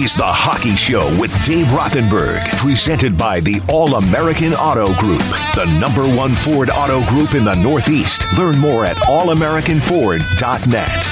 is The Hockey Show with Dave Rothenberg, presented by the All-American Auto Group, the #1 Ford auto group in the Northeast. Learn more at allamericanford.net.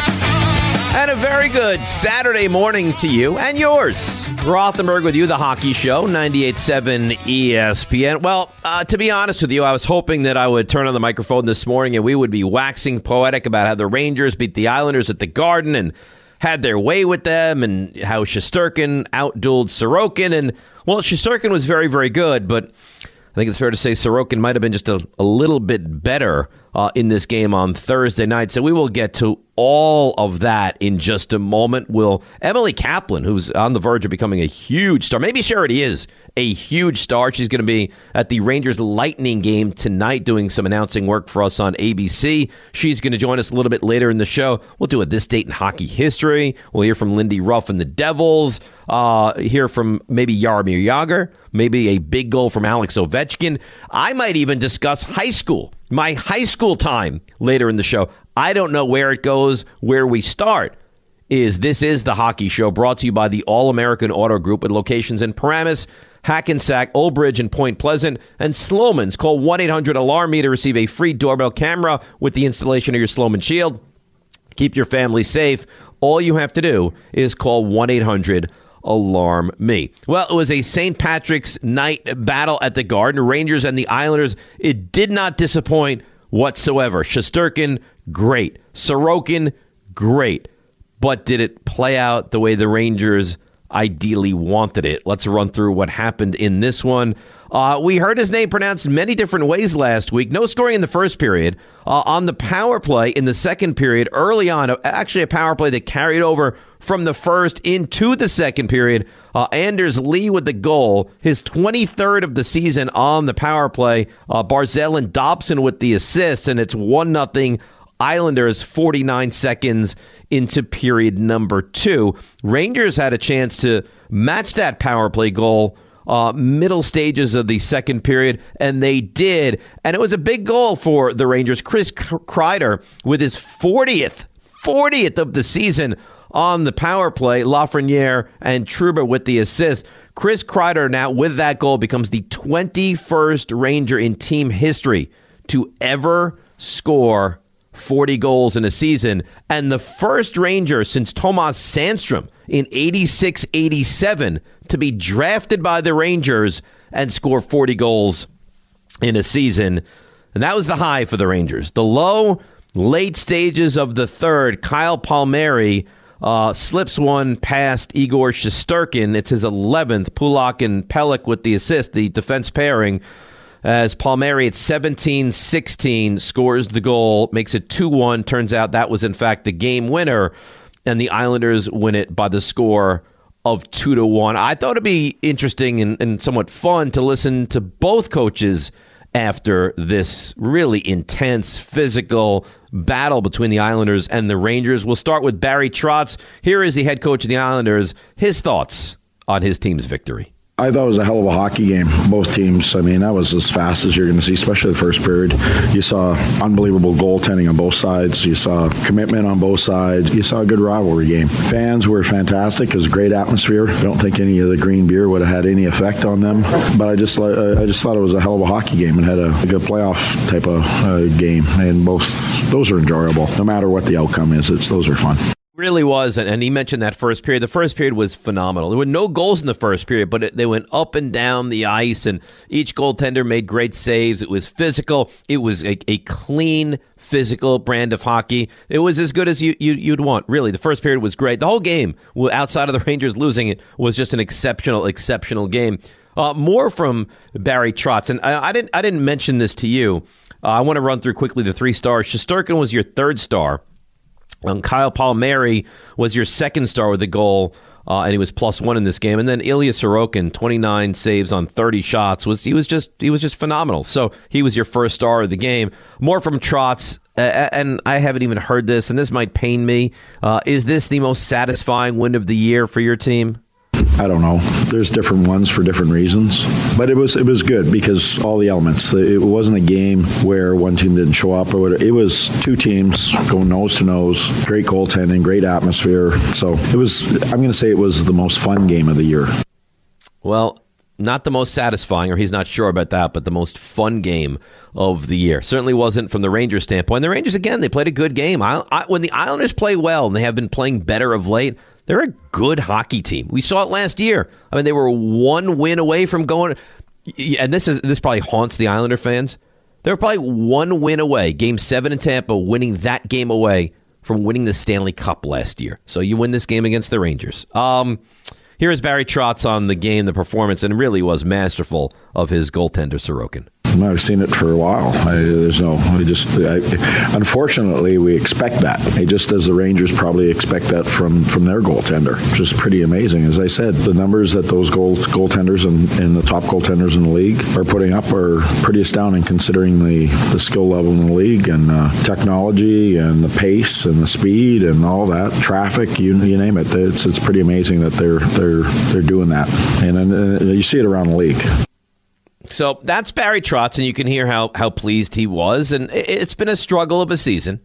And a very good Saturday morning to you and yours. Rothenberg with you, The Hockey Show, 98.7 ESPN. Well, to be honest with you, I was hoping that I would turn on the microphone this morning and we would be waxing poetic about how the Rangers beat the Islanders at the Garden and had their way with them, and how Shesterkin outdueled Sorokin. And, well, Shesterkin was very, very good, but I think it's fair to say Sorokin might have been just a little bit better in this game on Thursday night. So we will get to all of that in just a moment. Will Emily Kaplan, who's on the verge of becoming a huge star, maybe she already is a huge star. She's going to be at the Rangers Lightning game tonight doing some announcing work for us on ABC. She's going to join us a little bit later in the show. We'll do a This Date in Hockey History. We'll hear from Lindy Ruff and the Devils. Hear from maybe Jaromir Jagr. Maybe a big goal from Alex Ovechkin. I might even discuss high school, my high school time later in the show. I don't know where it goes, where we start. This is The Hockey Show, brought to you by the All-American Auto Group, with locations in Paramus, Hackensack, Old Bridge, and Point Pleasant, and Sloman's. Call 1-800-ALARM-ME to receive a free doorbell camera with the installation of your Sloman Shield. Keep your family safe. All you have to do is call 1-800-ALARM-ME. Well, it was a St. Patrick's Night battle at the Garden. Rangers and the Islanders, it did not disappoint whatsoever. Shesterkin, great. Sorokin, great. But did it play out the way the Rangers ideally wanted it? Let's run through what happened in this one. We heard his name pronounced many different ways last week. No scoring in the first period. On the power play in the second period, early on, actually a power play that carried over from the first into the second period. Anders Lee with the goal, his 23rd of the season on the power play. Barzal and Dobson with the assist, and it's 1-0 Islanders 49 seconds into period number 2. Rangers had a chance to match that power play goal middle stages of the second period, and they did. And it was a big goal for the Rangers. Chris Kreider with his 40th of the season on the power play. Lafreniere and Trouba with the assist. Chris Kreider now with that goal becomes the 21st Ranger in team history to ever score 40 goals in a season, and the first Ranger since Tomas Sandstrom in 86-87 to be drafted by the Rangers and score 40 goals in a season. And that was the high for the Rangers. The low, late stages of the third, Kyle Palmieri slips one past Igor Shesterkin. It's his 11th. Pulak and Pellick with the assist, the defense pairing, as Palmieri at 17-16 scores the goal, makes it 2-1. Turns out that was, in fact, the game winner, and the Islanders win it by the score of 2-1. I thought it'd be interesting and somewhat fun to listen to both coaches after this really intense physical battle between the Islanders and the Rangers. We'll start with Barry Trotz. Here is the head coach of the Islanders, his thoughts on his team's victory. I thought it was a hell of a hockey game, both teams. I mean, that was as fast as you're going to see, especially the first period. You saw unbelievable goaltending on both sides. You saw commitment on both sides. You saw a good rivalry game. Fans were fantastic. It was a great atmosphere. I don't think any of the green beer would have had any effect on them. But I just thought it was a hell of a hockey game and had a good playoff type of game. And both those are enjoyable. No matter what the outcome is, those are fun. Really was, and he mentioned that first period. The first period was phenomenal. There were no goals in the first period, but they went up and down the ice, and each goaltender made great saves. It was physical. It was a clean, physical brand of hockey. It was as good as you'd want, really. The first period was great. The whole game, outside of the Rangers losing it, was just an exceptional, exceptional game. More from Barry Trotz, and I didn't mention this to you. I want to run through quickly the three stars. Shesterkin was your third star. Kyle Palmieri was your second star with a goal, and he was +1 in this game. And then Ilya Sorokin, 29 saves on 30 shots, he was just phenomenal. So he was your first star of the game. More from Trotz, and I haven't even heard this, and this might pain me. Is this the most satisfying win of the year for your team? I don't know. There's different ones for different reasons. But it was good because all the elements. It wasn't a game where one team didn't show up or whatever. It was two teams going nose to nose, great goaltending, great atmosphere. So it was, I'm going to say it was the most fun game of the year. Well, not the most satisfying, or he's not sure about that, but the most fun game of the year. Certainly wasn't from the Rangers standpoint. The Rangers, again, they played a good game. When the Islanders play well, and they have been playing better of late, they're a good hockey team. We saw it last year. I mean, they were one win away from going, and this probably haunts the Islander fans. They were probably one win away, Game 7 in Tampa, winning that game away from winning the Stanley Cup last year. So you win this game against the Rangers. Here is Barry Trotz on the game, the performance, and really was masterful of his goaltender, Sorokin. I've seen it for a while. Unfortunately, we expect that. Just as the Rangers probably expect that from their goaltender, which is pretty amazing. As I said, the numbers that those goaltenders and the top goaltenders in the league are putting up are pretty astounding, considering the skill level in the league and technology and the pace and the speed and all that, traffic, you name it. It's pretty amazing that they're doing that, and you see it around the league. So that's Barry Trotz, and you can hear how pleased he was. And it's been a struggle of a season,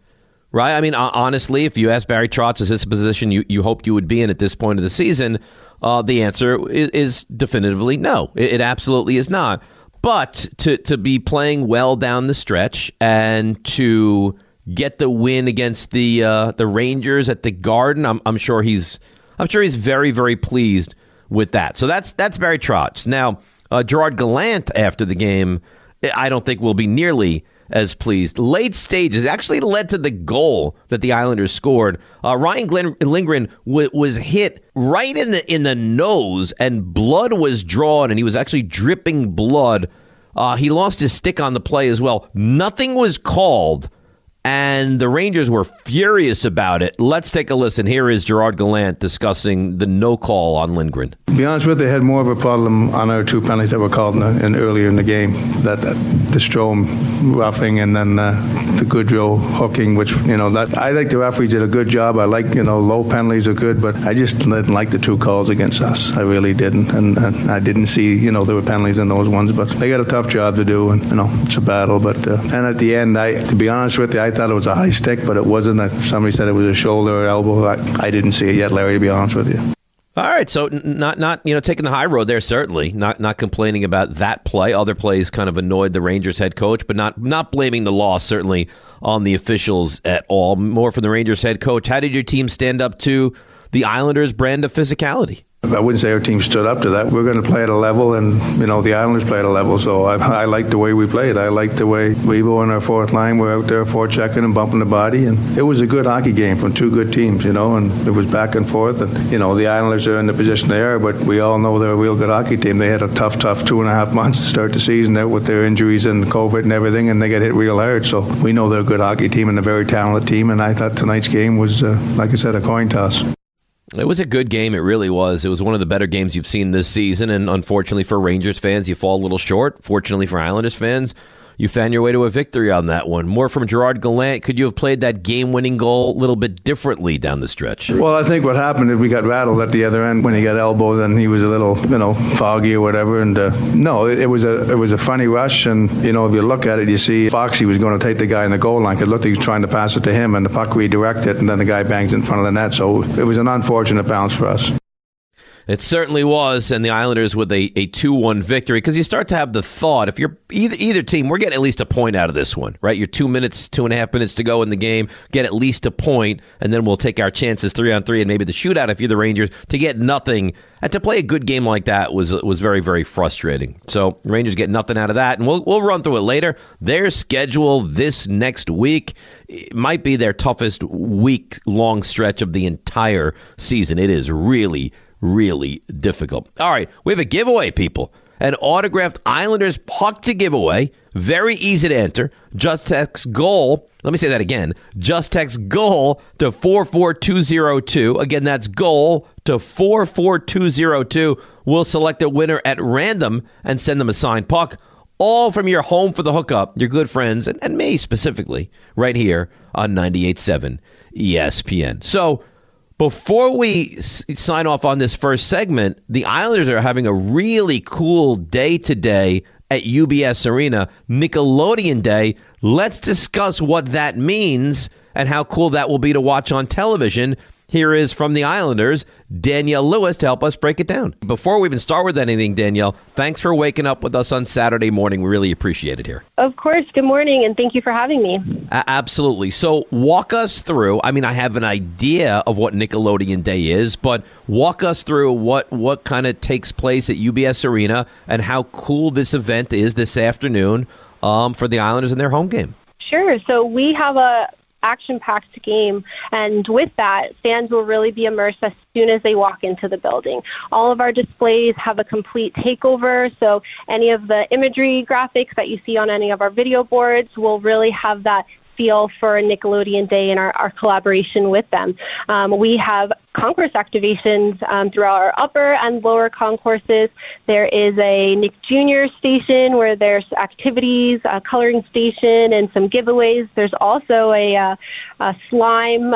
right? I mean, honestly, if you ask Barry Trotz, is this a position you hoped you would be in at this point of the season? The answer is definitively no. It absolutely is not. But to be playing well down the stretch and to get the win against the Rangers at the Garden, I'm sure he's very, very pleased with that. So that's Barry Trotz. Now, Gerard Gallant, after the game, I don't think will be nearly as pleased. Late stages actually led to the goal that the Islanders scored. Ryan Lindgren was hit right in the nose, and blood was drawn, and he was actually dripping blood. He lost his stick on the play as well. Nothing was called, and the Rangers were furious about it. Let's take a listen. Here is Gerard Gallant discussing the no call on Lindgren. To be honest with you, they had more of a problem on our two penalties that were called earlier in the game. That the Strome roughing and then the Goodrow hooking, which, that I think the referees did a good job. I like, low penalties are good, but I just didn't like the two calls against us. I really didn't. And I didn't see, there were penalties in those ones, but they got a tough job to do. And, it's a battle. But and at the end, to be honest with you, I thought it was a high stick, but it wasn't. Somebody said it was a shoulder or elbow. I didn't see it yet, Larry, to be honest with you. All right, so not taking the high road there, certainly. Not complaining about that play. Other plays kind of annoyed the Rangers head coach, but not blaming the loss, certainly, on the officials at all. More from the Rangers head coach. How did your team stand up to the Islanders' brand of physicality? I wouldn't say our team stood up to that. We're going to play at a level, and, the Islanders play at a level, so I like the way we played. I like the way Revo and our fourth line were out there forechecking and bumping the body, and it was a good hockey game from two good teams, and it was back and forth, and, the Islanders are in the position they are, but we all know they're a real good hockey team. They had a tough 2.5 months to start the season out with their injuries and COVID and everything, and they got hit real hard, so we know they're a good hockey team and a very talented team, and I thought tonight's game was, like I said, a coin toss. It was a good game. It really was. It was one of the better games you've seen this season. And unfortunately for Rangers fans, you fall a little short. Fortunately for Islanders fans, you found your way to a victory on that one. More from Gerard Gallant. Could you have played that game-winning goal a little bit differently down the stretch? Well, I think what happened is we got rattled at the other end when he got elbowed, and he was a little, foggy or whatever. And it was a funny rush. And if you look at it, you see Foxy was going to take the guy in the goal line. It looked like he was trying to pass it to him, and the puck redirected, and then the guy bangs in front of the net. So it was an unfortunate bounce for us. It certainly was, and the Islanders with a 2-1 victory, because you start to have the thought, if you're either team, we're getting at least a point out of this one, right? You're 2.5 minutes to go in the game, get at least a point, and then we'll take our chances 3-on-3 and maybe the shootout if you're the Rangers. To get nothing and to play a good game like that was very, very frustrating. So Rangers get nothing out of that, and we'll run through it later. Their schedule this next week, it might be their toughest week-long stretch of the entire season. It is really difficult. All right, we have a giveaway, people. An autographed Islanders puck to give away. Very easy to enter. Just text GOAL. Let me say that again. Just text GOAL to 44202. Again, that's GOAL to 44202. We'll select a winner at random and send them a signed puck. All from your home for the hookup, your good friends, and me specifically, right here on 98.7 ESPN. So, Before we sign off on this first segment, the Islanders are having a really cool day today at UBS Arena, Nickelodeon Day. Let's discuss what that means and how cool that will be to watch on television. Here is, from the Islanders, Danielle Lewis to help us break it down. Before we even start with anything, Danielle, thanks for waking up with us on Saturday morning. We really appreciate it here. Of course. Good morning, and thank you for having me. Absolutely. So walk us through, I mean, I have an idea of what Nickelodeon Day is, but walk us through what kind of takes place at UBS Arena and how cool this event is this afternoon for the Islanders in their home game. Sure. So we have a action-packed game, and with that, fans will really be immersed as soon as they walk into the building. All of our displays have a complete takeover, so any of the imagery graphics that you see on any of our video boards will really have that feel for Nickelodeon Day and our collaboration with them. We have concourse activations throughout our upper and lower concourses. There is a Nick Jr. station where there's activities, a coloring station, and some giveaways. There's also a slime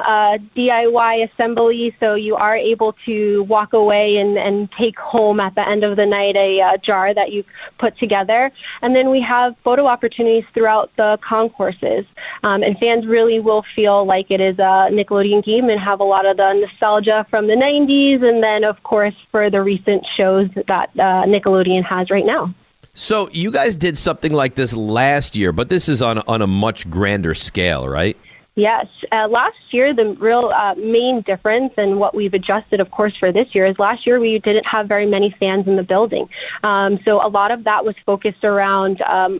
DIY assembly, so you are able to walk away and take home at the end of the night a jar that you put together. And then we have photo opportunities throughout the concourses. And fans really will feel like it is a Nickelodeon game and have a lot of the nostalgia from the 90s and then, of course, for the recent shows that Nickelodeon has right now. So you guys did something like this last year, but this is on a much grander scale, right? Yes. Last year, the real main difference and what we've adjusted, of course, for this year is last year we didn't have very many fans in the building. So a lot of that was focused around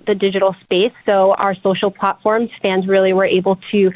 the digital space. So our social platforms, fans really were able to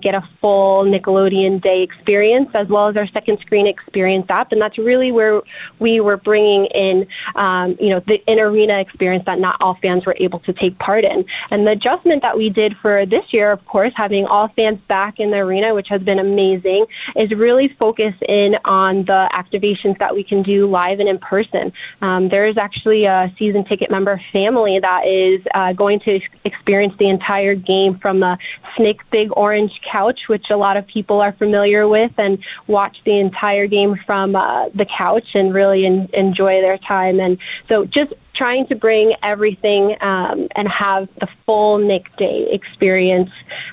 get a full Nickelodeon Day experience as well as our second screen experience app. And that's really where we were bringing in, the in-arena experience that not all fans were able to take part in. And the adjustment that we did for this year, of course, having all fans back in the arena, which has been amazing, is really focused in on the activations that we can do live and in person. There is actually a season ticket member family that is going to experience the entire game from the Snake Big Orange couch, which a lot of people are familiar with, and watch the entire game from the couch and really enjoy their time. And so just trying to bring everything and have the full Nick Day experience,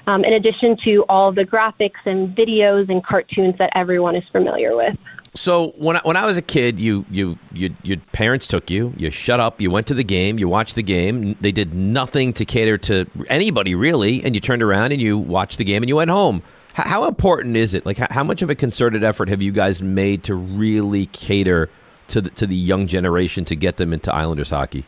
in addition to all the graphics and videos and cartoons that everyone is familiar with. So when I was a kid, your parents took you. You shut up. You went to the game. You watched the game. They did nothing to cater to anybody, really, and you turned around and you watched the game and you went home. How important is it? Like, how much of a concerted effort have you guys made to really cater to the young generation to get them into Islanders hockey?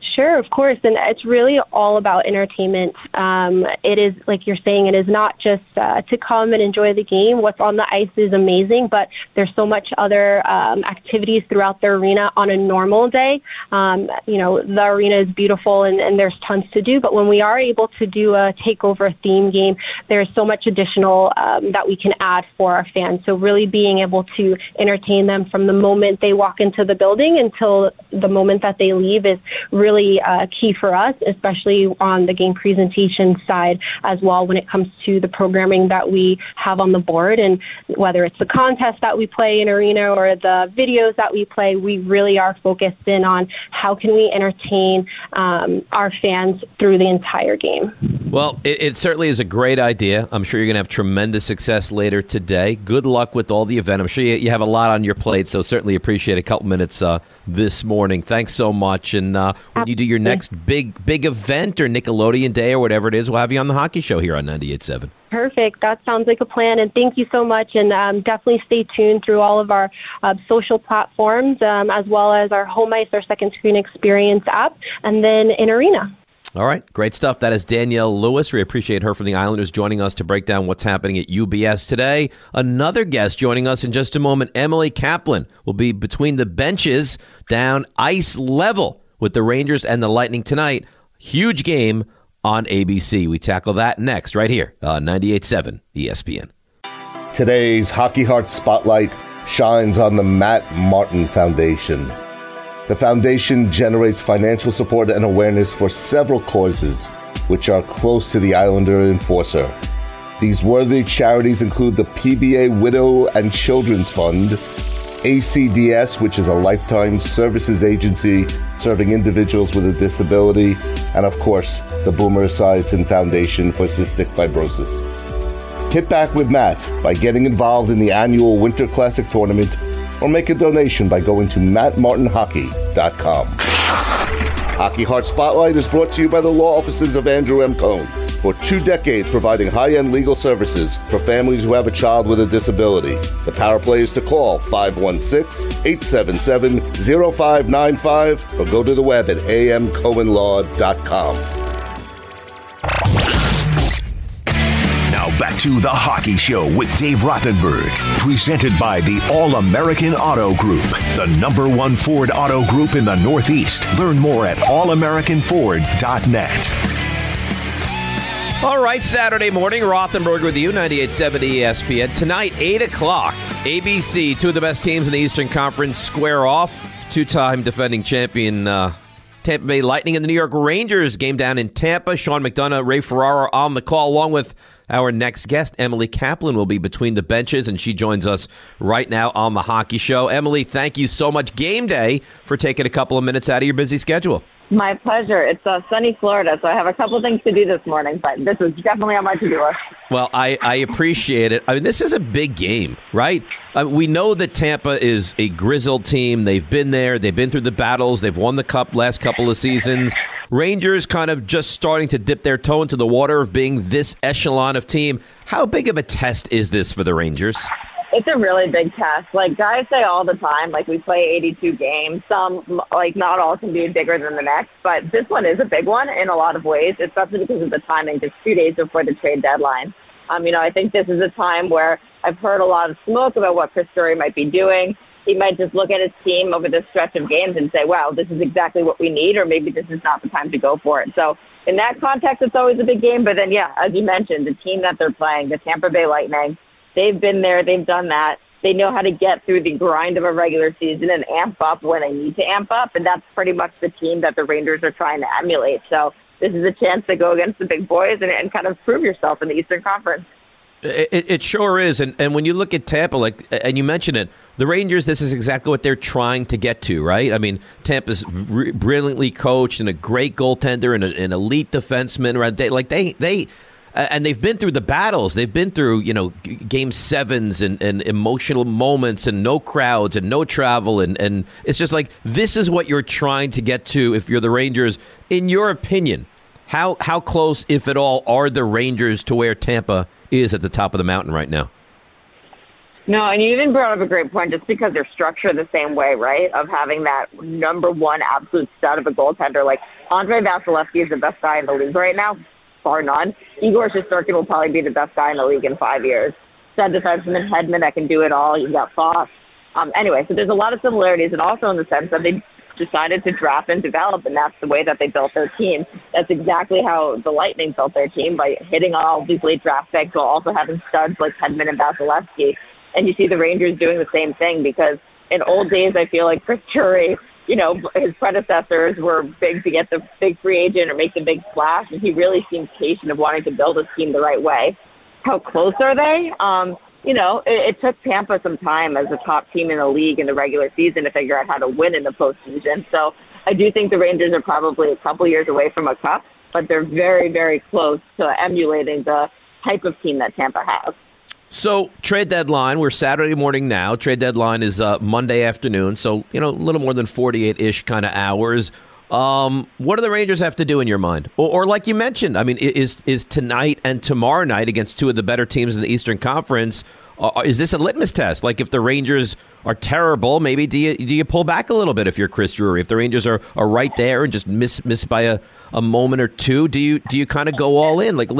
Sure, of course. And it's really all about entertainment. It is, like you're saying, it is not just to come and enjoy the game. What's on the ice is amazing, but there's so much other activities throughout the arena on a normal day. The arena is beautiful and there's tons to do, but when we are able to do a takeover theme game, there's so much additional that we can add for our fans. So really being able to entertain them from the moment they walk into the building until the moment that they leave is really key for us, especially on the game presentation side as well when it comes to the programming that we have on the board. And whether it's the contest that we play in arena or the videos that we play, we really are focused in on how can we entertain our fans through the entire game. Well, it certainly is a great idea. I'm sure you're going to have tremendous success later today. Good luck with all the event. I'm sure you have a lot on your plate, so certainly appreciate a couple minutes this morning. Thanks so much. And when you do your next big event or Nickelodeon Day or whatever it is, we'll have you on the hockey show here on 98.7. Perfect. That sounds like a plan. And thank you so much. And definitely stay tuned through all of our social platforms, as well as our home ice, our second screen experience app, and then in arena. All right. Great stuff. That is Danielle Lewis. We appreciate her from the Islanders joining us to break down what's happening at UBS today. Another guest joining us in just a moment, Emily Kaplan, will be between the benches down ice level with the Rangers and the Lightning tonight. Huge game on ABC. We tackle that next right here on 98.7 ESPN. Today's Hockey Heart Spotlight shines on the Matt Martin Foundation. The foundation generates financial support and awareness for several causes which are close to the Islander enforcer. These worthy charities include the PBA Widow and Children's Fund, ACDS, which is a lifetime services agency serving individuals with a disability, and of course, the Boomer Esiason Foundation for Cystic Fibrosis. Hit back with Matt by getting involved in the annual Winter Classic Tournament or make a donation by going to mattmartinhockey.com. Hockey Heart Spotlight is brought to you by the law offices of Andrew M. Cohn, for 2 decades providing high-end legal services for families who have a child with a disability. The power play is to call 516-877-0595 or go to the web at amcohenlaw.com. Now back to The Hockey Show with Dave Rothenberg, presented by the All-American Auto Group, the #1 Ford auto group in the Northeast. Learn more at allamericanford.net. All right, Saturday morning, Rothenberg with you, 98.7 ESPN. Tonight, 8 o'clock, ABC, two of the best teams in the Eastern Conference square off. Two-time defending champion Tampa Bay Lightning and the New York Rangers game down in Tampa. Sean McDonough, Ray Ferraro on the call, along with our next guest, Emily Kaplan, will be between the benches, and she joins us right now on The Hockey Show. Emily, thank you so much. Game day for taking a couple of minutes out of your busy schedule. My pleasure. It's sunny Florida, so I have a couple things to do this morning, but this is definitely on my to-do list. Well, I appreciate it. I mean, this is a big game, right? We know that Tampa is a grizzled team. They've been there. They've been through the battles. They've won the cup last couple of seasons. Rangers kind of just starting to dip their toe into the water of being this echelon of team. How big of a test is this for the Rangers? It's a really big test. Like guys say all the time, like we play 82 games. Some, like not all can be bigger than the next, but this one is a big one in a lot of ways, especially because of the timing, just 2 days before the trade deadline. I think this is a time where I've heard a lot of smoke about what Chris Drury might be doing. He might just look at his team over this stretch of games and say, wow, this is exactly what we need, or maybe this is not the time to go for it. So in that context, it's always a big game. But then, yeah, as you mentioned, the team that they're playing, the Tampa Bay Lightning, they've been there. They've done that. They know how to get through the grind of a regular season and amp up when they need to amp up. And that's pretty much the team that the Rangers are trying to emulate. So this is a chance to go against the big boys and kind of prove yourself in the Eastern Conference. It sure is. And when you look at Tampa, and you mentioned it, the Rangers, this is exactly what they're trying to get to, right? I mean, Tampa's brilliantly coached and a great goaltender and an elite defenseman, right? And they've been through the battles. They've been through, game sevens and emotional moments and no crowds and no travel. And it's just like this is what you're trying to get to if you're the Rangers. In your opinion, how close, if at all, are the Rangers to where Tampa is at the top of the mountain right now? No, and you even brought up a great point just because they're structured the same way, right, of having that #1 absolute stud of a goaltender. Like Andre Vasilevsky is the best guy in the league right now. Far none. Igor Shesterkin will probably be the best guy in the league in 5 years. Said defenseman Hedman that can do it all. You've got Foss. Anyway, so there's a lot of similarities, and also in the sense that they decided to draft and develop, and that's the way that they built their team. That's exactly how the Lightning built their team, by hitting all these late draft picks while also having studs like Hedman and Vasilevsky. And you see the Rangers doing the same thing, because in old days, I feel like Chris Drury, his predecessors were big to get the big free agent or make the big splash, and he really seems patient of wanting to build his team the right way. How close are they? It took Tampa some time as the top team in the league in the regular season to figure out how to win in the postseason. So I do think the Rangers are probably a couple years away from a cup, but they're very, very close to emulating the type of team that Tampa has. So trade deadline, we're Saturday morning now. Trade deadline is Monday afternoon, so a little more than 48-ish kind of hours. What do the Rangers have to do in your mind? Or like you mentioned, I mean, is tonight and tomorrow night against two of the better teams in the Eastern Conference, is this a litmus test? Like if the Rangers are terrible, maybe do you pull back a little bit if you're Chris Drury? If the Rangers are right there and just miss by a moment or two, do you kind of go all in? Like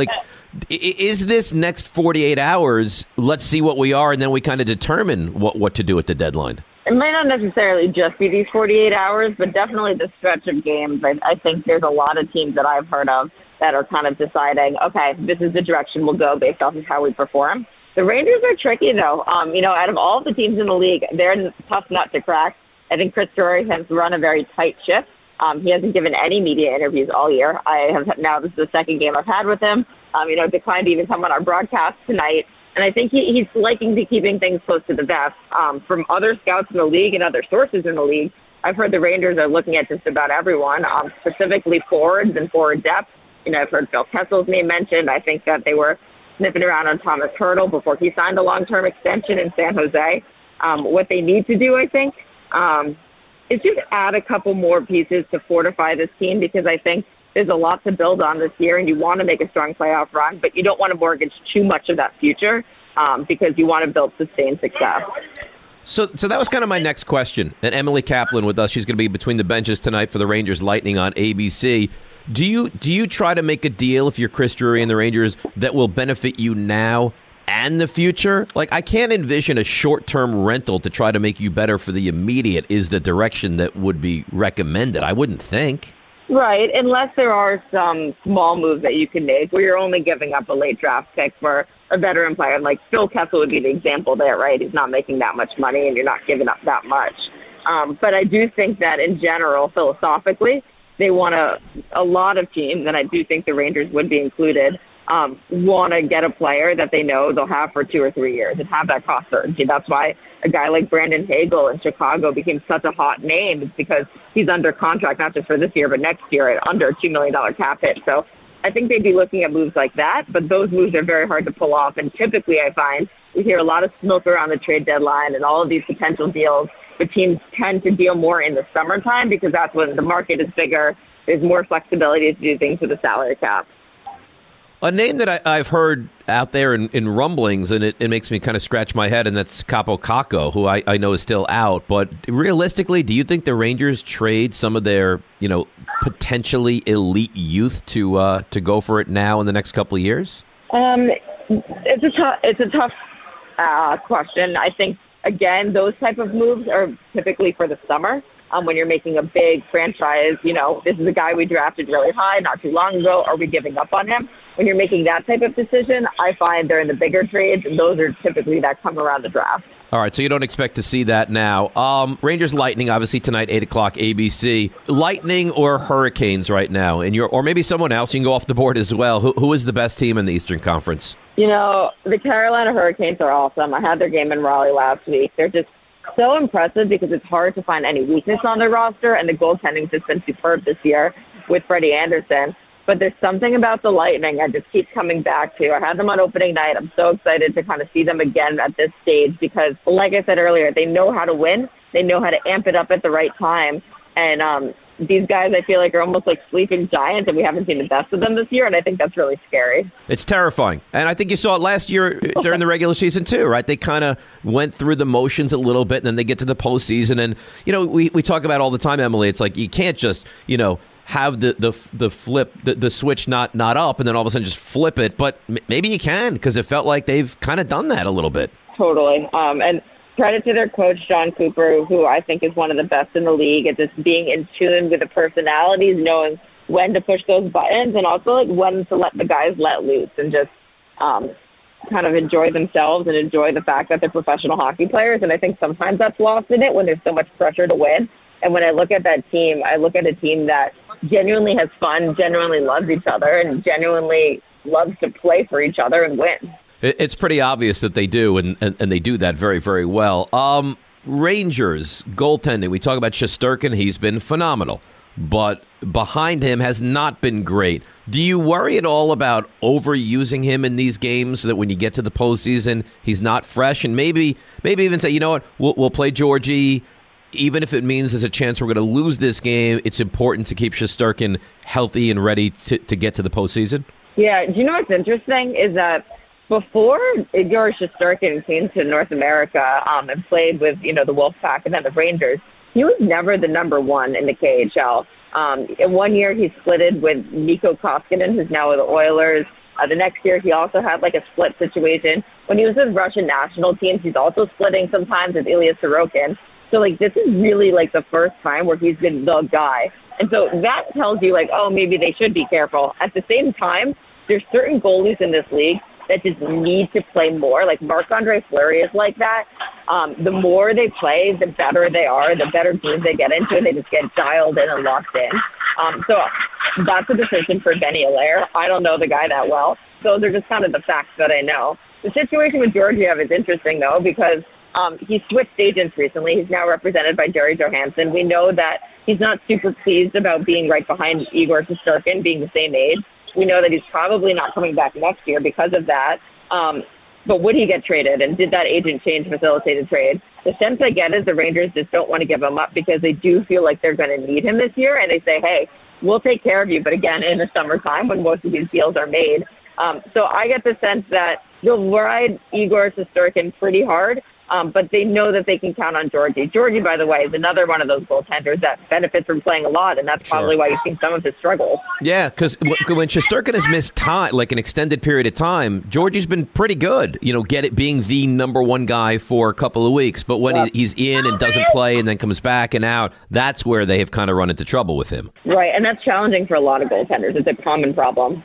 is this next 48 hours, let's see what we are, and then we kind of determine what to do at the deadline? It might not necessarily just be these 48 hours, but definitely the stretch of games. I think there's a lot of teams that I've heard of that are kind of deciding, okay, this is the direction we'll go based off of how we perform. The Rangers are tricky, though. Out of all the teams in the league, they're a tough nut to crack. I think Chris Drury has run a very tight ship. He hasn't given any media interviews all year. This is the second game I've had with him. Declined to even come on our broadcast tonight. And I think he's liking to keeping things close to the vest. From other scouts in the league and other sources in the league, I've heard the Rangers are looking at just about everyone, specifically forwards and forward depth. I've heard Phil Kessel's name mentioned. I think that they were sniffing around on Thomas Hertel before he signed a long-term extension in San Jose. What they need to do, I think, is just add a couple more pieces to fortify this team, because I think there's a lot to build on this year, and you want to make a strong playoff run, but you don't want to mortgage too much of that future because you want to build sustained success. So that was kind of my next question. And Emily Kaplan with us. She's going to be between the benches tonight for the Rangers Lightning on ABC. Do you try to make a deal, if you're Chris Drury and the Rangers, that will benefit you now and the future? Like, I can't envision a short-term rental to try to make you better for the immediate is the direction that would be recommended, I wouldn't think. Right, unless there are some small moves that you can make where you're only giving up a late draft pick for a veteran player. Like, Phil Kessel would be the example there, right? He's not making that much money, and you're not giving up that much. But I do think that in general, philosophically, they want a lot of teams, and I do think the Rangers would be included, want to get a player that they know they'll have for 2 or 3 years and have that cost certainty. That's why a guy like Brandon Hagel in Chicago became such a hot name. It's because he's under contract, not just for this year, but next year at under a $2 million cap hit. So I think they'd be looking at moves like that, but those moves are very hard to pull off. And typically I find we hear a lot of smoke around the trade deadline and all of these potential deals, but teams tend to deal more in the summertime because that's when the market is bigger. There's more flexibility to do things with the salary cap. A name that I've heard out there in rumblings, and it makes me kind of scratch my head, and that's Capo Kakko, who I know is still out. But realistically, do you think the Rangers trade some of their, potentially elite youth to go for it now in the next couple of years? It's a tough question. I think, again, those type of moves are typically for the summer. When you're making a big franchise, this is a guy we drafted really high not too long ago. Are we giving up on him? When you're making that type of decision, I find they're in the bigger trades, and those are typically that come around the draft. All right, so you don't expect to see that now. Rangers Lightning, obviously, tonight, 8 o'clock, ABC. Lightning or Hurricanes right now? Or maybe someone else. You can go off the board as well. Who is the best team in the Eastern Conference? The Carolina Hurricanes are awesome. I had their game in Raleigh last week. They're just so impressive because it's hard to find any weakness on their roster, and the goaltending's just been superb this year with Freddie Anderson. But there's something about the Lightning I just keep coming back to. I had them on opening night. I'm so excited to kind of see them again at this stage because, like I said earlier, they know how to win. They know how to amp it up at the right time. And these guys, I feel like, are almost like sleeping giants, and we haven't seen the best of them this year, and I think that's really scary. It's terrifying. And I think you saw it last year during the regular season, too, right? They kind of went through the motions a little bit, and then they get to the postseason. And, we talk about all the time, Emily, it's like you can't just, have the flip, the switch not up, and then all of a sudden just flip it. But maybe you can, because it felt like they've kind of done that a little bit. Totally. And credit to their coach, John Cooper, who I think is one of the best in the league at just being in tune with the personalities, knowing when to push those buttons, and also like when to let the guys let loose and just kind of enjoy themselves and enjoy the fact that they're professional hockey players. And I think sometimes that's lost in it when there's so much pressure to win. And when I look at that team, I look at a team that genuinely has fun, genuinely loves each other, and genuinely loves to play for each other and win. It's pretty obvious that they do, and they do that very, very well. Rangers, goaltending. We talk about Shesterkin. He's been phenomenal, but behind him has not been great. Do you worry at all about overusing him in these games so that when you get to the postseason, he's not fresh? And maybe even say, we'll play Georgie. Even if it means there's a chance we're going to lose this game, it's important to keep Shesterkin healthy and ready to get to the postseason? Yeah. Do you know what's interesting is that before Igor Shesterkin came to North America and played with, the Wolfpack and then the Rangers, he was never the number one in the KHL. In one year, he splitted with Mikko Koskinen, who's now with the Oilers. The next year, he also had like a split situation. When he was with Russian national teams, he's also splitting sometimes with Ilya Sorokin. So, this is really, the first time where he's been the guy. And so that tells you, maybe they should be careful. At the same time, there's certain goalies in this league that just need to play more. Like Marc-Andre Fleury is like that. The more they play, the better they are, the better groove they get into, and they just get dialed in and locked in. So that's a decision for Benny Allaire. I don't know the guy that well. Those are just kind of the facts that I know. The situation with Georgiev is interesting, though, because he switched agents recently. He's now represented by Jerry Johansson. We know that he's not super pleased about being right behind Igor Shesterkin, being the same age. We know that he's probably not coming back next year because of that. But would he get traded? And did that agent change facilitate a trade? The sense I get is the Rangers just don't want to give him up because they do feel like they're going to need him this year. And they say, hey, we'll take care of you. But again, in the summertime when most of these deals are made. So I get the sense that you'll ride Igor Shesterkin pretty hard. But they know that they can count on Georgie. Georgie, by the way, is another one of those goaltenders that benefits from playing a lot, and that's probably why you've seen some of his struggles. Yeah, because when Shesterkin has missed time, like an extended period of time, Georgie's been pretty good, you know, being the number one guy for a couple of weeks. But when he's in and doesn't play and then comes back and out, that's where they have kind of run into trouble with him. Right, and that's challenging for a lot of goaltenders. It's a common problem.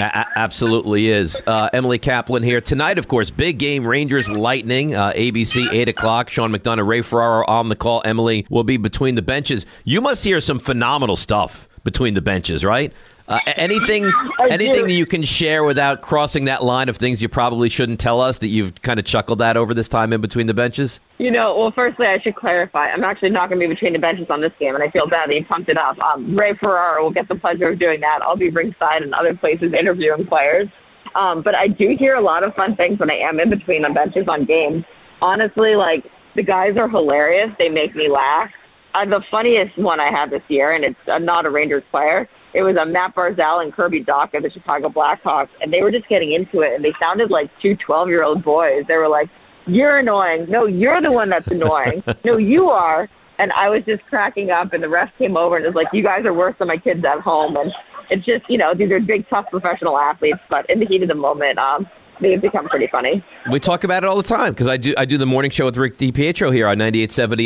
Absolutely is. Emily Kaplan here. Tonight, of course, big game, Rangers-Lightning, ABC, 8 o'clock. Sean McDonough, Ray Ferraro on the call. Emily will be between the benches. You must hear some phenomenal stuff between the benches, right? Anything that you can share without crossing that line of things you probably shouldn't tell us that you've kind of chuckled at over this time in between the benches? You know, well, firstly, I should clarify. I'm actually not going to be between the benches on this game, and I feel bad that you pumped it up. Ray Ferraro will get the pleasure of doing that. I'll be ringside and other places interviewing players. But I do hear a lot of fun things when I am in between the benches on games. Honestly, like, the guys are hilarious. They make me laugh. The funniest one I had this year, and it's not a Rangers player, it was Mat Barzal and Kirby Dock of the Chicago Blackhawks, and they were just getting into it, and they sounded like two 12-year-old boys. They were like, "You're annoying. No, you're the one that's annoying. No, you are." And I was just cracking up, and the ref came over and was like, "You guys are worse than my kids at home." And it's just, you know, these are big, tough professional athletes, but in the heat of the moment, they've become pretty funny. We talk about it all the time because I do the morning show with Rick DiPietro here on 98.7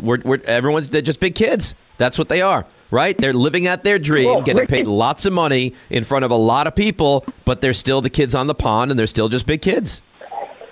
ESPN. They're just big kids. That's what they are. Right? They're living out their dream, getting paid lots of money in front of a lot of people, but they're still the kids on the pond, and they're still just big kids.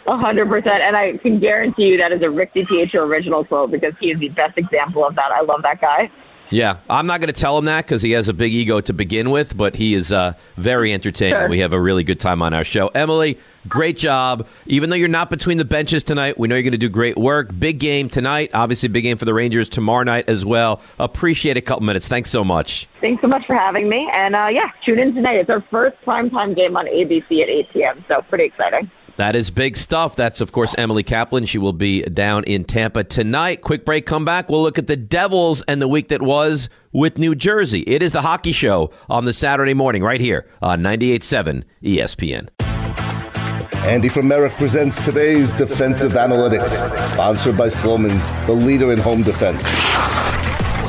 100%. And I can guarantee you that is a Rick DiPietro original quote because he is the best example of that. I love that guy. Yeah. I'm not going to tell him that because he has a big ego to begin with, but he is very entertaining. Sure. We have a really good time on our show. Emily, great job. Even though you're not between the benches tonight, we know you're going to do great work. Big game tonight. Obviously, big game for the Rangers tomorrow night as well. Appreciate a couple minutes. Thanks so much. Thanks so much for having me. And, tune in tonight. It's our first primetime game on ABC at 8 p.m., so pretty exciting. That is big stuff. That's, of course, Emily Kaplan. She will be down in Tampa tonight. Quick break, come back. We'll look at the Devils and the week that was with New Jersey. It is the Hockey Show on the Saturday morning right here on 98.7 ESPN. Andy from Merrick presents today's Defensive Analytics, sponsored by Sloman's, the leader in home defense.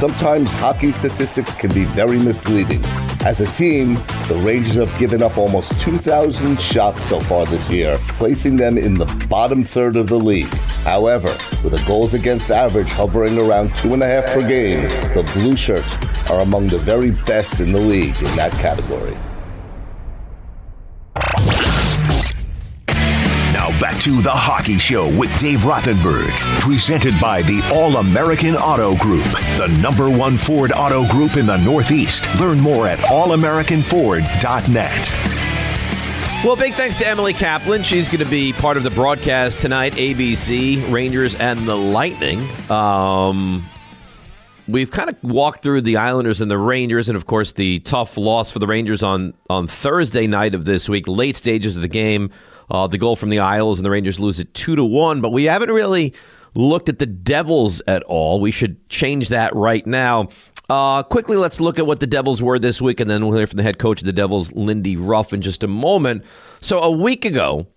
Sometimes hockey statistics can be very misleading. As a team, the Rangers have given up almost 2,000 shots so far this year, placing them in the bottom third of the league. However, with a goals against average hovering around 2.5 per game, the Blue Shirts are among the very best in the league in that category. Back to The Hockey Show with Dave Rothenberg, presented by the All-American Auto Group, the number one Ford auto group in the Northeast. Learn more at allamericanford.net. Well, big thanks to Emily Kaplan. She's going to be part of the broadcast tonight, ABC, Rangers and the Lightning. We've kind of walked through the Islanders and the Rangers and, of course, the tough loss for the Rangers on Thursday night of this week, late stages of the game. The goal from the Isles and the Rangers lose it 2-1, but we haven't really looked at the Devils at all. We should change that right now. Quickly, let's look at what the Devils were this week, and then we'll hear from the head coach of the Devils, Lindy Ruff, in just a moment. So a week ago,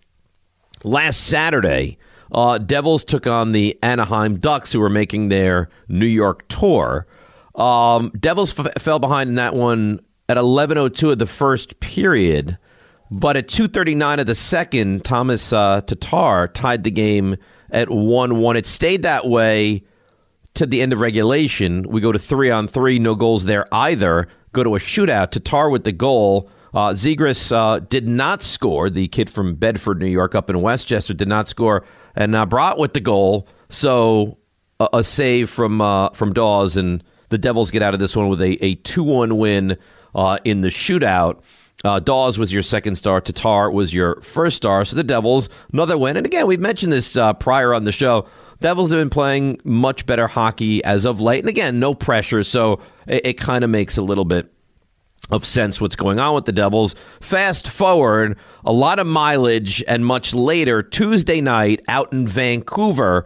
last Saturday, Devils took on the Anaheim Ducks, who were making their New York tour. Devils fell behind in that one at 11:02 of the first period. But at 2:39 of the second, Thomas Tatar tied the game at 1-1. It stayed that way to the end of regulation. We go to 3-on-3, no goals there either. Go to a shootout. Tatar with the goal. Zegras did not score. The kid from Bedford, New York, up in Westchester did not score. And Brat with the goal. So a save from Daws. And the Devils get out of this one with a 2-1 win in the shootout. Daws was your second star. Tatar was your first star. So the Devils, another win. And again, we've mentioned this prior on the show. Devils have been playing much better hockey as of late. And again, no pressure. So it kind of makes a little bit of sense what's going on with the Devils. Fast forward, a lot of mileage, and much later, Tuesday night out in Vancouver,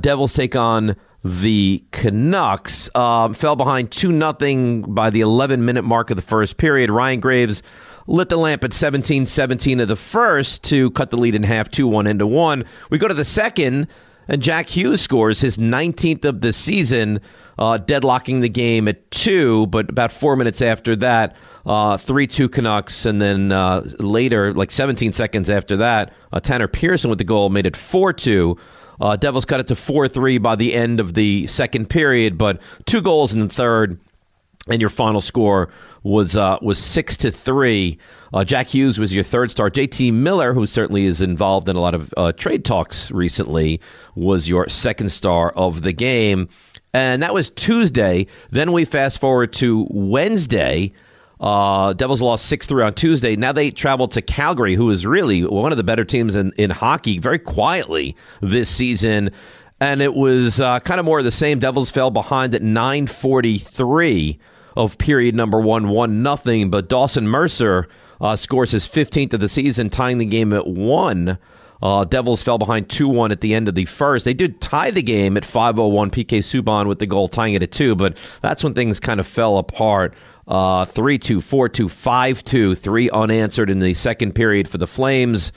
Devils take on the Canucks. Fell behind 2-0 by the 11-minute mark of the first period. Ryan Graves lit the lamp at 17-17 of the first to cut the lead in half, 2-1 into 1. We go to the second, and Jack Hughes scores his 19th of the season, deadlocking the game at 2, but about 4 minutes after that, 3-2 Canucks, and then later, like 17 seconds after that, Tanner Pearson with the goal made it 4-2. Devils cut it to 4-3 by the end of the second period, but 2 goals in the third, and your final score was 6-3. Jack Hughes was your third star. JT Miller, who certainly is involved in a lot of trade talks recently, was your second star of the game. And that was Tuesday. Then we fast forward to Wednesday. Devils lost 6-3 on Tuesday. Now they travel to Calgary, who is really one of the better teams in hockey, very quietly this season. And it was kind of more of the same. Devils fell behind at 9:43 of period number 1-0. But Dawson Mercer scores his 15th of the season, tying the game at 1. Devils fell behind 2-1 at the end of the first. They did tie the game at 5:01. PK Subban with the goal, tying it at 2. But that's when things kind of fell apart. 3-2, 4-2, 5-2, 3 unanswered in the second period for the Flames.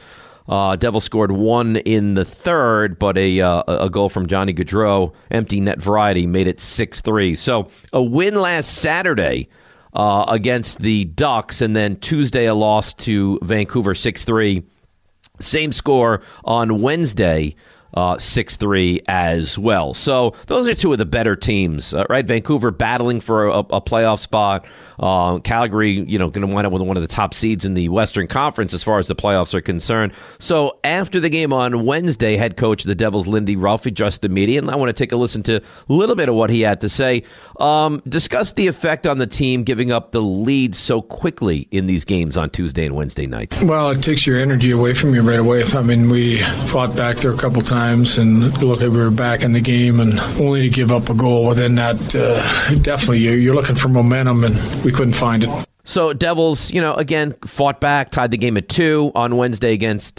Devils scored 1 in the third, but a goal from Johnny Gaudreau, empty net variety, made it 6-3. So a win last Saturday against the Ducks, and then Tuesday a loss to Vancouver, 6-3. Same score on Wednesday, 6-3 as well. So those are two of the better teams, right? Vancouver battling for a playoff spot. Calgary, going to wind up with one of the top seeds in the Western Conference as far as the playoffs are concerned. So after the game on Wednesday, head coach of the Devils, Lindy Ruff, addressed the media, and I want to take a listen to a little bit of what he had to say. Discussed the effect on the team giving up the lead so quickly in these games on Tuesday and Wednesday nights. Well, it takes your energy away from you right away. I mean, we fought back there a couple times. And look, we were back in the game, and only to give up a goal within that. Definitely, you're looking for momentum, and we couldn't find it. So Devils, again fought back, tied the game at 2 on Wednesday against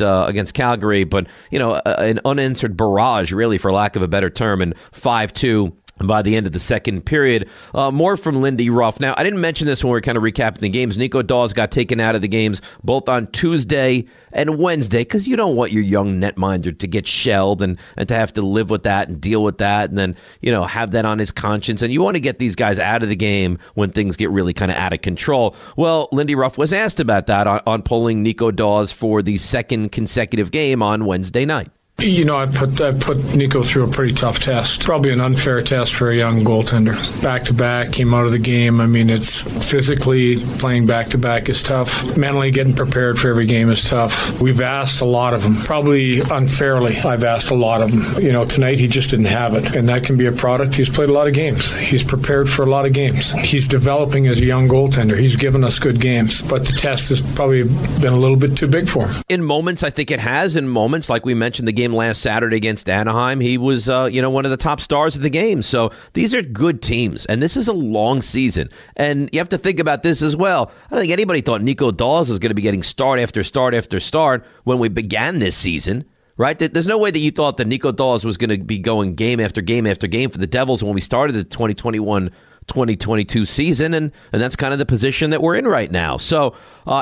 Calgary, but an unanswered barrage, really, for lack of a better term, and 5-2. By the end of the second period. More from Lindy Ruff. Now, I didn't mention this when we were kind of recapping the games. Nico Daws got taken out of the games both on Tuesday and Wednesday because you don't want your young netminder to get shelled and to have to live with that and deal with that and then, have that on his conscience. And you want to get these guys out of the game when things get really kind of out of control. Well, Lindy Ruff was asked about that on polling Nico Daws for the second consecutive game on Wednesday night. I put Nico through a pretty tough test, probably an unfair test for a young goaltender. Back-to-back, came out of the game. I mean, it's physically playing back-to-back is tough. Mentally getting prepared for every game is tough. We've asked a lot of him, probably unfairly. I've asked a lot of him. Tonight he just didn't have it, and that can be a product. He's played a lot of games. He's prepared for a lot of games. He's developing as a young goaltender. He's given us good games, but the test has probably been a little bit too big for him. In moments, I think it has. In moments, like we mentioned, the game last Saturday against Anaheim, he was one of the top stars of the game. So these are good teams, and this is a long season, and you have to think about this as well. I don't think anybody thought Nico Daws was going to be getting start after start after start when we began this season, right? There's no way that you thought that Nico Daws was going to be going game after game after game for the Devils when we started the 2021-2022 season, and that's kind of the position that we're in right now. So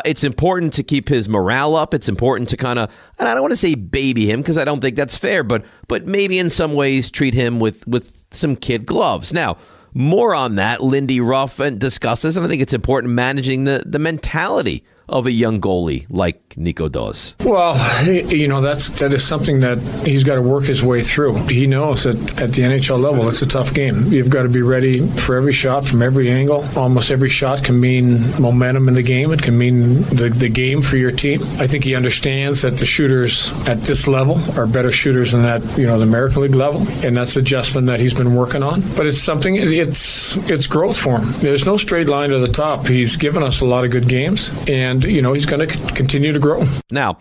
it's important to keep his morale up. It's important to kind of, and I don't want to say baby him because I don't think that's fair, but maybe in some ways treat him with some kid gloves. Now, more on that, Lindy Ruff discusses, and I think it's important managing the mentality of a young goalie like Nico Daws? Well, you know, that is something that he's got to work his way through. He knows that at the NHL level, it's a tough game. You've got to be ready for every shot from every angle. Almost every shot can mean momentum in the game. It can mean the game for your team. I think he understands that the shooters at this level are better shooters than that, you know, the American League level, and that's adjustment that he's been working on. But it's something, it's growth for him. There's no straight line to the top. He's given us a lot of good games, and, you know, he's going to continue to grow. Now,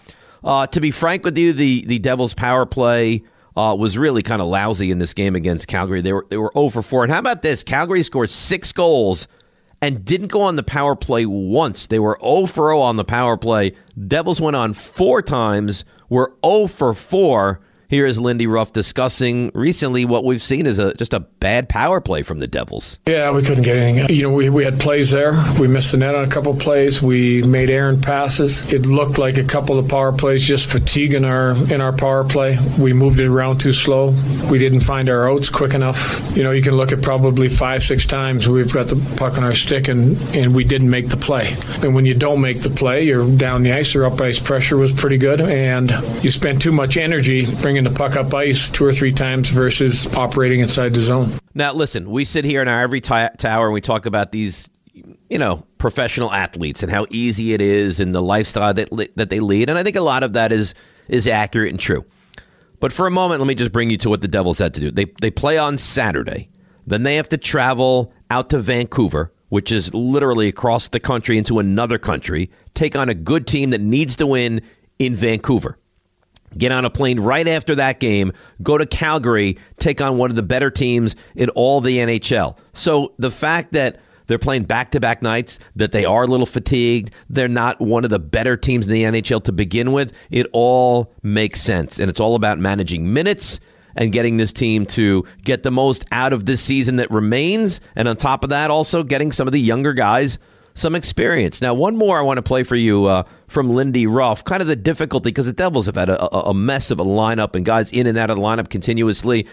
to be frank with you, the Devils' power play was really kind of lousy in this game against Calgary. They were 0 for 4. And how about this? Calgary scored 6 goals and didn't go on the power play once. They were 0 for 0 on the power play. Devils went on 4 times, were 0 for 4. Here is Lindy Ruff discussing recently what we've seen as just a bad power play from the Devils. Yeah, we couldn't get anything. You know, we had plays there. We missed the net on a couple of plays. We made errant passes. It looked like a couple of power plays, just fatigue in our power play. We moved it around too slow. We didn't find our outs quick enough. You know, you can look at probably 5-6 times we've got the puck on our stick and we didn't make the play. And when you don't make the play, you're down the ice. Your up ice pressure was pretty good, and you spend too much energy bringing the puck up ice 2 or 3 times versus operating inside the zone. Now, listen, we sit here in our ivory tower and we talk about these, you know, professional athletes and how easy it is and the lifestyle that they lead. And I think a lot of that is accurate and true. But for a moment, let me just bring you to what the Devils had to do. They play on Saturday. Then they have to travel out to Vancouver, which is literally across the country into another country, take on a good team that needs to win in Vancouver. Get on a plane right after that game, go to Calgary, take on one of the better teams in all the NHL. So the fact that they're playing back-to-back nights, that they are a little fatigued, they're not one of the better teams in the NHL to begin with, it all makes sense. And it's all about managing minutes and getting this team to get the most out of this season that remains. And on top of that, also getting some of the younger guys some experience. Now, one more I want to play for you from Lindy Ruff. Kind of the difficulty, because the Devils have had a mess of a lineup and guys in and out of the lineup continuously.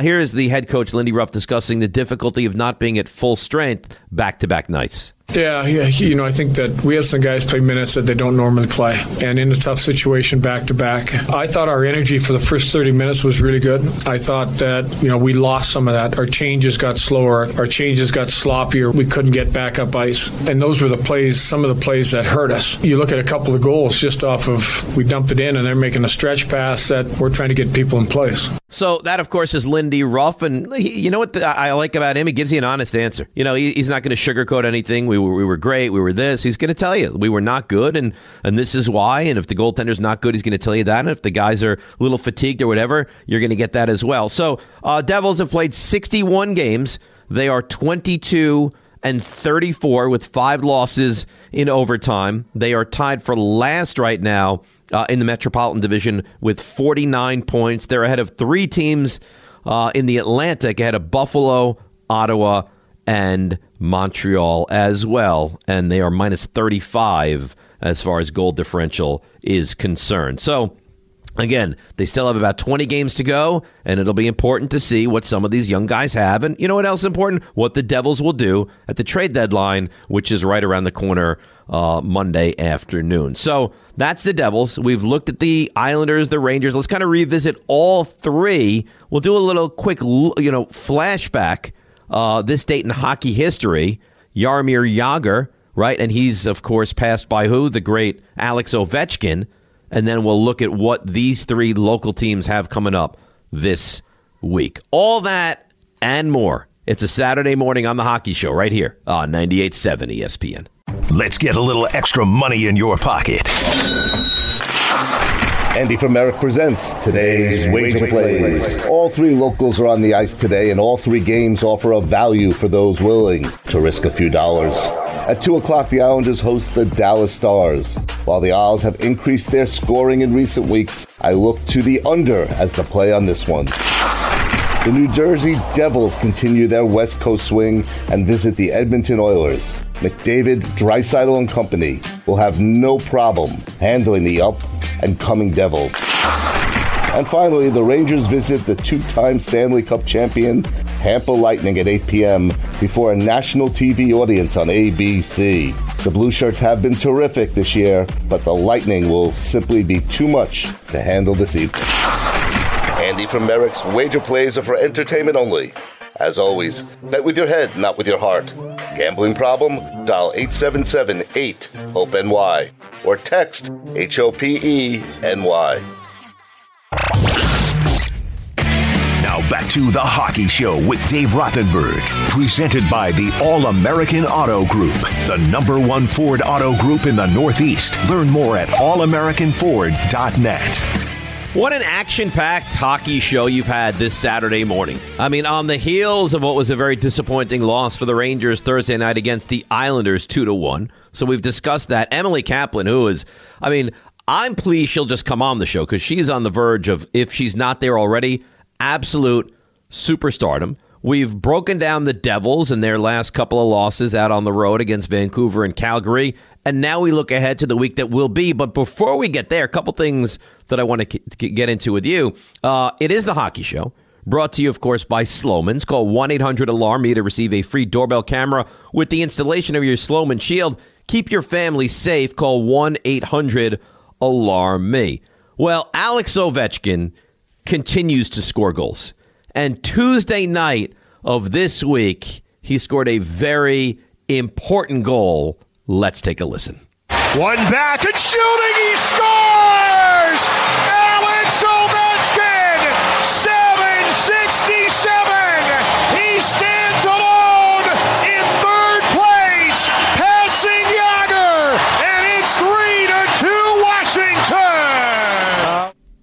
Here is the head coach, Lindy Ruff, discussing the difficulty of not being at full strength back-to-back nights. Yeah, you know, I think that we have some guys play minutes that they don't normally play, and in a tough situation back-to-back. I thought our energy for the first 30 minutes was really good. I thought that, you know, we lost some of that. Our changes got slower. Our changes got sloppier. We couldn't get back up ice. And those were some of the plays that hurt us. You look at a couple of goals just off of, we dumped it in, and they're making a stretch pass that we're trying to get people in place. So that, of course, is Lindy Ruff, and you know what I like about him? He gives you an honest answer. You know, he's not going to sugarcoat anything. We were great. We were this. He's going to tell you we were not good, and this is why. And if the goaltender's not good, he's going to tell you that. And if the guys are a little fatigued or whatever, you're going to get that as well. So Devils have played 61 games. They are 22-34 with 5 losses in overtime. They are tied for last right now in the Metropolitan Division with 49 points. They're ahead of 3 teams in the Atlantic, ahead of Buffalo, Ottawa, and Montreal as well. And they are minus 35 as far as goal differential is concerned. So, again, they still have about 20 games to go, and it'll be important to see what some of these young guys have. And you know what else is important? What the Devils will do at the trade deadline, which is right around the corner Monday afternoon. So that's the Devils. We've looked at the Islanders, the Rangers. Let's kind of revisit all three. We'll do a little quick, you know, flashback. This date in hockey history, Jaromir Jagr, right? And he's, of course, passed by who? The great Alex Ovechkin. And then we'll look at what these 3 local teams have coming up this week. All that and more. It's a Saturday morning on The Hockey Show right here on 98.7 ESPN. Let's get a little extra money in your pocket. Andy from Merrick presents today's Wager Plays. All 3 locals are on the ice today, and all 3 games offer a value for those willing to risk a few dollars. At 2 o'clock, the Islanders host the Dallas Stars. While the Isles have increased their scoring in recent weeks, I look to the under as the play on this one. The New Jersey Devils continue their West Coast swing and visit the Edmonton Oilers. McDavid, Dreisaitl, and company will have no problem handling the up-and-coming Devils. And finally, the Rangers visit the two-time Stanley Cup champion Tampa Lightning at 8 p.m. before a national TV audience on ABC. The Blue Shirts have been terrific this year, but the Lightning will simply be too much to handle this evening. Andy from Merrick's wager plays are for entertainment only. As always, bet with your head, not with your heart. Gambling problem? Dial 877-8-HOPE-NY or text HOPENY. Now back to The Hockey Show with Dave Rothenberg, presented by the All-American Auto Group, the #1 Ford auto group in the Northeast. Learn more at allamericanford.net. What an action-packed hockey show you've had this Saturday morning. I mean, on the heels of what was a very disappointing loss for the Rangers Thursday night against the Islanders 2-1. So we've discussed that. Emily Kaplan, who is, I mean, I'm pleased she'll just come on the show because she's on the verge of, if she's not there already, absolute superstardom. We've broken down the Devils and their last couple of losses out on the road against Vancouver and Calgary. And now we look ahead to the week that will be. But before we get there, a couple things that I want to get into with you. It is The Hockey Show, brought to you, of course, by Sloman's. Call 1-800-ALARM-E to receive a free doorbell camera with the installation of your Sloman Shield. Keep your family safe. Call 1-800-ALARM-E. Well, Alex Ovechkin continues to score goals. And Tuesday night of this week, he scored a very important goal. Let's take a listen. One back and shooting, he scores! Alex Ovechkin, 767. He stands alone in third place, passing Jagr, and it's 3-2 Washington.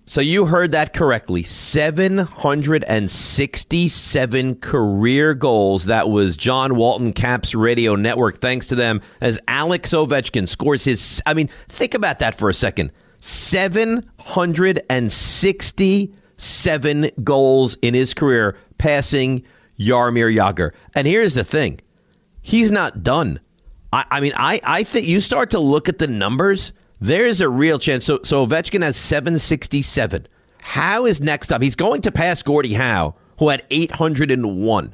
So you heard that correctly. 767 career goals. That was John Walton Caps Radio Network. Thanks to them, as Alex Ovechkin scores his... I mean, think about that for a second. 767 goals in his career, passing Jaromir Jagr. And here's the thing. He's not done. I think you start to look at the numbers... There's a real chance. So Ovechkin has 767. Howe is next up. He's going to pass Gordie Howe, who had 801.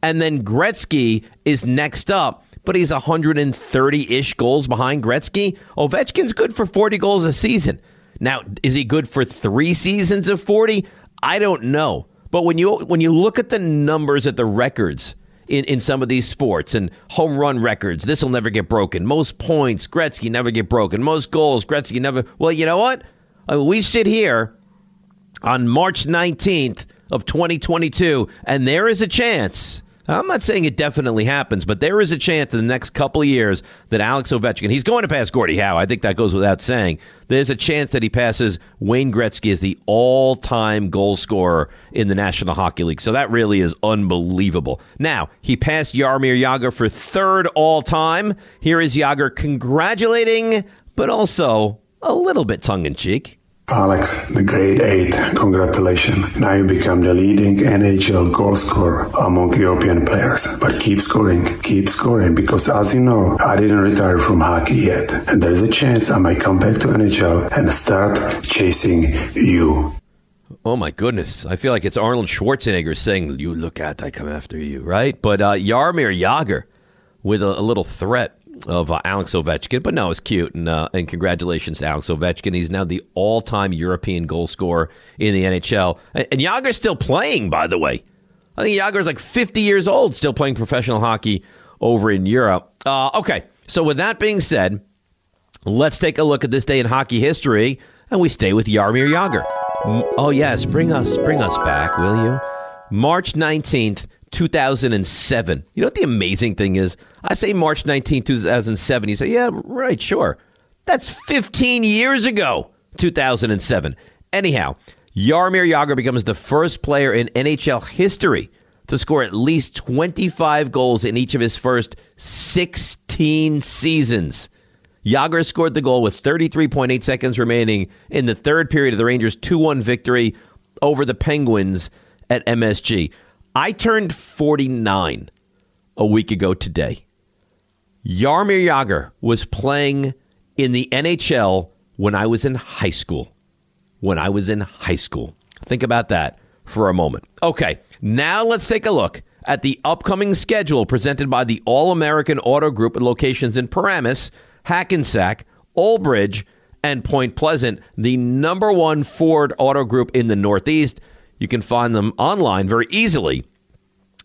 And then Gretzky is next up, but he's 130-ish goals behind Gretzky. Ovechkin's good for 40 goals a season. Now, is he good for 3 seasons of 40? I don't know. But when you look at the numbers at the records in some of these sports and home run records, this will never get broken. Most points, Gretzky, never get broken. Most goals, Gretzky, never. Well, you know what? I mean, we sit here on March 19th of 2022, and there is a chance. I'm not saying it definitely happens, but there is a chance in the next couple of years that Alex Ovechkin, he's going to pass Gordie Howe. I think that goes without saying. There's a chance that he passes Wayne Gretzky as the all-time goal scorer in the National Hockey League. So that really is unbelievable. Now, he passed Jaromir Jagr for third all-time. Here is Jagr congratulating, but also a little bit tongue-in-cheek. Alex, the grade 8, congratulations. Now you become the leading NHL goal scorer among European players. But keep scoring, because as you know, I didn't retire from hockey yet. And there's a chance I might come back to NHL and start chasing you. Oh my goodness. I feel like it's Arnold Schwarzenegger saying, you look at, I come after you, right? But Jaromir Jagr with a little threat of Alex Ovechkin, but no, it's cute, and congratulations to Alex Ovechkin. He's now the all-time European goal scorer in the NHL, and Jagger's still playing, by the way. I think Jagger's like 50 years old, still playing professional hockey over in Europe. Okay, so with that being said, let's take a look at this day in hockey history, and we stay with Jaromir Jagr. Oh yes, bring us back, will you? March 19th, 2007. You know what the amazing thing is? I say March 19, 2007. You say, yeah, right, sure. That's 15 years ago, 2007. Anyhow, Jaromir Jagr becomes the first player in NHL history to score at least 25 goals in each of his first 16 seasons. Jagr scored the goal with 33.8 seconds remaining in the third period of the Rangers' 2-1 victory over the Penguins at MSG. I turned 49 a week ago today. Jaromir Jagr was playing in the NHL when I was in high school. Think about that for a moment. Okay, now let's take a look at the upcoming schedule presented by the All-American Auto Group at locations in Paramus, Hackensack, Old Bridge, and Point Pleasant, the number one Ford auto group in the Northeast. You can find them online very easily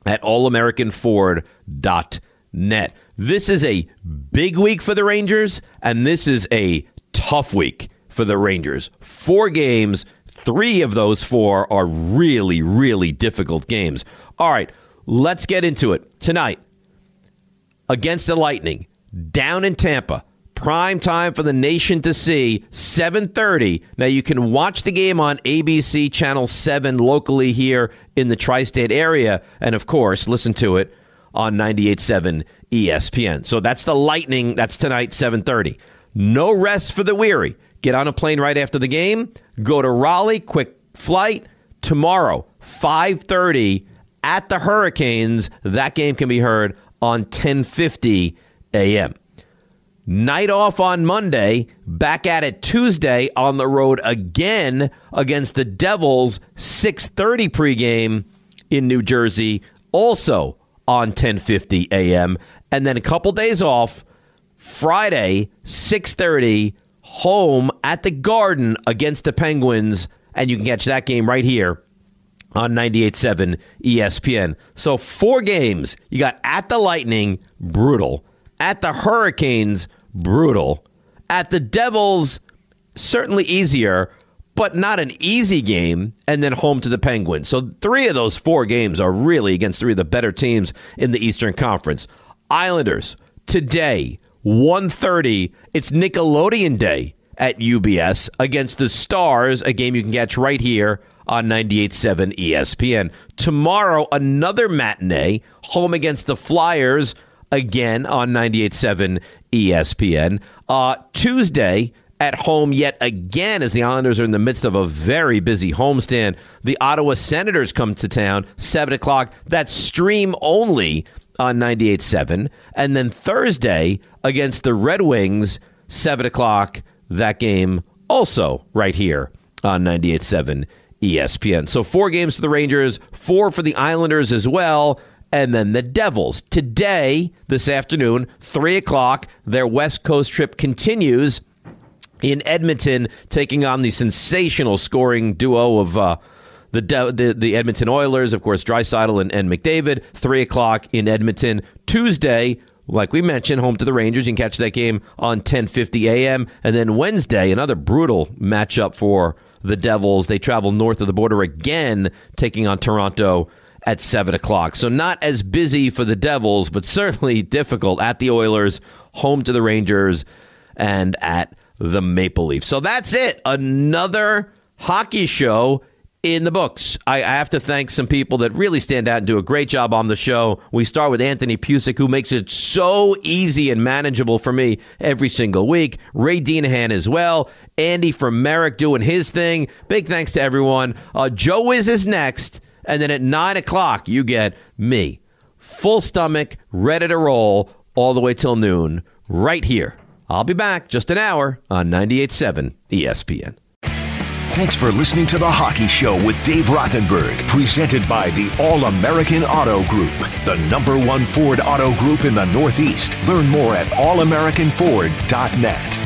at allamericanford.net. This is a big week for the Rangers, and this is a tough week for the Rangers. 4 games, 3 of those 4 are really, really difficult games. All right, let's get into it. Tonight, against the Lightning, down in Tampa, prime time for the nation to see, 7:30. Now, you can watch the game on ABC Channel 7 locally here in the tri-state area. And, of course, listen to it on 98.7 ESPN. So that's the Lightning. That's tonight, 7:30. No rest for the weary. Get on a plane right after the game. Go to Raleigh. Quick flight. Tomorrow, 5:30 at the Hurricanes. That game can be heard on 10:50 a.m. Night off on Monday, back at it Tuesday on the road again against the Devils, 6:30 pregame in New Jersey, also on 10:50 a.m. And then a couple days off, Friday, 6:30, home at the Garden against the Penguins, and you can catch that game right here on 98.7 ESPN. So 4 games. You got at the Lightning, brutal. At the Hurricanes, brutal. At the Devils, certainly easier, but not an easy game. And then home to the Penguins. So 3 of those 4 games are really against 3 of the better teams in the Eastern Conference. Islanders, today, 1:30. It's Nickelodeon Day at UBS against the Stars, a game you can catch right here on 98.7 ESPN. Tomorrow, another matinee, home against the Flyers, again on 98.7 ESPN. Tuesday at home yet again, as the Islanders are in the midst of a very busy homestand. The Ottawa Senators come to town, 7 o'clock. That's stream only on 98.7. And then Thursday against the Red Wings, 7 o'clock. That game also right here on 98.7 ESPN. So 4 games for the Rangers, 4 for the Islanders as well. And then the Devils. Today, this afternoon, 3 o'clock, their West Coast trip continues in Edmonton, taking on the sensational scoring duo of the Edmonton Oilers, of course, Draisaitl and McDavid. 3 o'clock in Edmonton. Tuesday, like we mentioned, home to the Rangers. You can catch that game on 10:50 a.m. And then Wednesday, another brutal matchup for the Devils. They travel north of the border again, taking on Toronto at 7 o'clock. So not as busy for the Devils, but certainly difficult at the Oilers, home to the Rangers, and at the Maple Leafs. So that's it. Another hockey show in the books. I have to thank some people that really stand out and do a great job on the show. We start with Anthony Pusick, who makes it so easy and manageable for me every single week. Ray Deanahan as well. Andy from Merrick doing his thing. Big thanks to everyone. Joe Wiz is next. And then at 9 o'clock, you get me, full stomach, ready to roll, all the way till noon, right here. I'll be back just an hour on 98.7 ESPN. Thanks for listening to The Hockey Show with Dave Rothenberg, presented by the All-American Auto Group, the number one Ford auto group in the Northeast. Learn more at allamericanford.net.